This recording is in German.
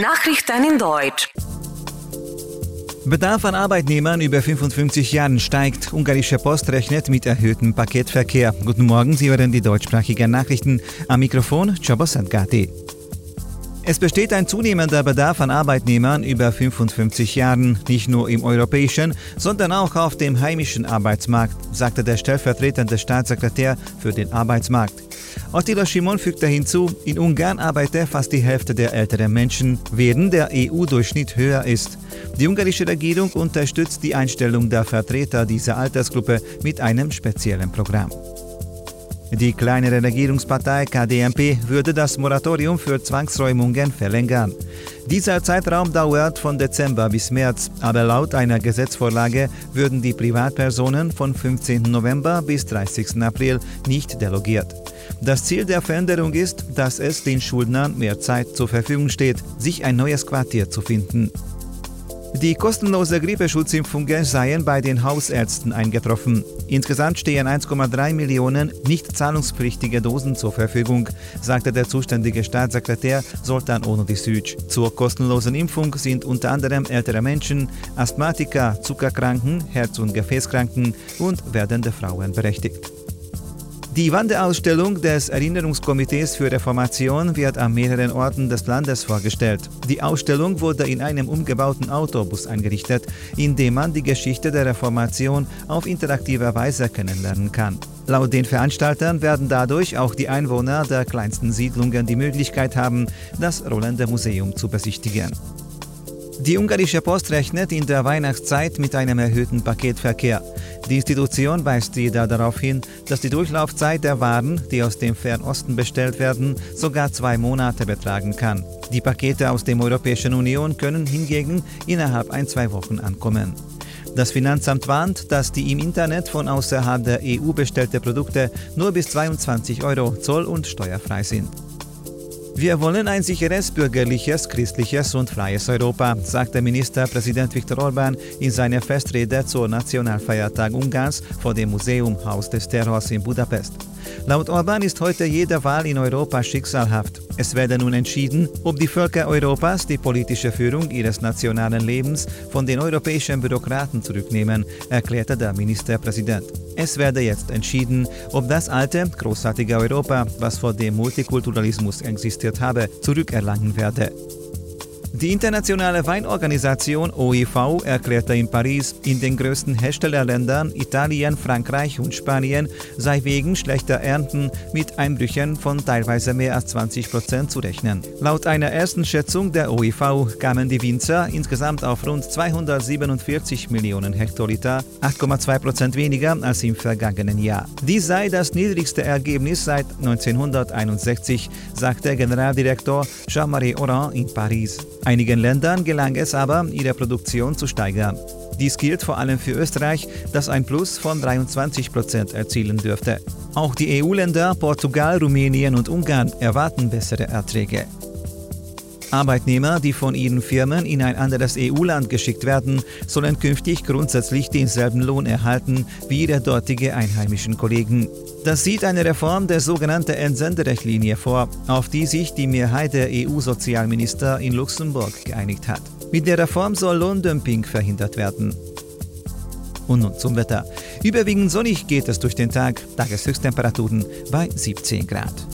Nachrichten in Deutsch. Bedarf an Arbeitnehmern über 55 Jahren steigt. Ungarische Post rechnet mit erhöhtem Paketverkehr. Guten Morgen, Sie hören die deutschsprachigen Nachrichten. Am Mikrofon Csaba Szentgáti. Es besteht ein zunehmender Bedarf an Arbeitnehmern über 55 Jahren, nicht nur im europäischen, sondern auch auf dem heimischen Arbeitsmarkt, sagte der stellvertretende Staatssekretär für den Arbeitsmarkt. Attila Schimon fügte hinzu, in Ungarn arbeite fast die Hälfte der älteren Menschen, während der EU-Durchschnitt höher ist. Die ungarische Regierung unterstützt die Einstellung der Vertreter dieser Altersgruppe mit einem speziellen Programm. Die kleinere Regierungspartei KDMP würde das Moratorium für Zwangsräumungen verlängern. Dieser Zeitraum dauert von Dezember bis März, aber laut einer Gesetzvorlage würden die Privatpersonen von 15. November bis 30. April nicht delogiert. Das Ziel der Veränderung ist, dass es den Schuldnern mehr Zeit zur Verfügung steht, sich ein neues Quartier zu finden. Die kostenlose Grippeschutzimpfungen seien bei den Hausärzten eingetroffen. Insgesamt stehen 1,3 Millionen nicht zahlungspflichtige Dosen zur Verfügung, sagte der zuständige Staatssekretär Sultan Ono-Dissüch. Zur kostenlosen Impfung sind unter anderem ältere Menschen, Asthmatiker, Zuckerkranken, Herz- und Gefäßkranken und werdende Frauen berechtigt. Die Wanderausstellung des Erinnerungskomitees für Reformation wird an mehreren Orten des Landes vorgestellt. Die Ausstellung wurde in einem umgebauten Autobus eingerichtet, in dem man die Geschichte der Reformation auf interaktive Weise kennenlernen kann. Laut den Veranstaltern werden dadurch auch die Einwohner der kleinsten Siedlungen die Möglichkeit haben, das rollende Museum zu besichtigen. Die ungarische Post rechnet in der Weihnachtszeit mit einem erhöhten Paketverkehr. Die Institution weist jedoch darauf hin, dass die Durchlaufzeit der Waren, die aus dem Fernosten bestellt werden, sogar 2 Monate betragen kann. Die Pakete aus der Europäischen Union können hingegen innerhalb 1-2 Wochen ankommen. Das Finanzamt warnt, dass die im Internet von außerhalb der EU bestellte Produkte nur bis 22 € zoll- und steuerfrei sind. Wir wollen ein sicheres, bürgerliches, christliches und freies Europa, sagte Ministerpräsident Viktor Orbán in seiner Festrede zur Nationalfeiertag Ungarns vor dem Museum Haus des Terrors in Budapest. Laut Orbán ist heute jede Wahl in Europa schicksalhaft. Es werde nun entschieden, ob die Völker Europas die politische Führung ihres nationalen Lebens von den europäischen Bürokraten zurücknehmen, erklärte der Ministerpräsident. Es werde jetzt entschieden, ob das alte, großartige Europa, was vor dem Multikulturalismus existiert habe, zurückerlangen werde. Die internationale Weinorganisation OIV erklärte in Paris, in den größten Herstellerländern Italien, Frankreich und Spanien sei wegen schlechter Ernten mit Einbrüchen von teilweise mehr als 20% zu rechnen. Laut einer ersten Schätzung der OIV kamen die Winzer insgesamt auf rund 247 Millionen Hektoliter, 8,2% weniger als im vergangenen Jahr. Dies sei das niedrigste Ergebnis seit 1961, sagte Generaldirektor Jean-Marie Oran in Paris. Einigen Ländern gelang es aber, ihre Produktion zu steigern. Dies gilt vor allem für Österreich, das ein Plus von 23% erzielen dürfte. Auch die EU-Länder Portugal, Rumänien und Ungarn erwarten bessere Erträge. Arbeitnehmer, die von ihren Firmen in ein anderes EU-Land geschickt werden, sollen künftig grundsätzlich denselben Lohn erhalten wie ihre dortigen einheimischen Kollegen. Das sieht eine Reform der sogenannten Entsenderrichtlinie vor, auf die sich die Mehrheit der EU-Sozialminister in Luxemburg geeinigt hat. Mit der Reform soll Lohndumping verhindert werden. Und nun zum Wetter. Überwiegend sonnig geht es durch den Tag, Tageshöchsttemperaturen bei 17 Grad.